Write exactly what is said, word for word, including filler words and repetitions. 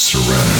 Serenity.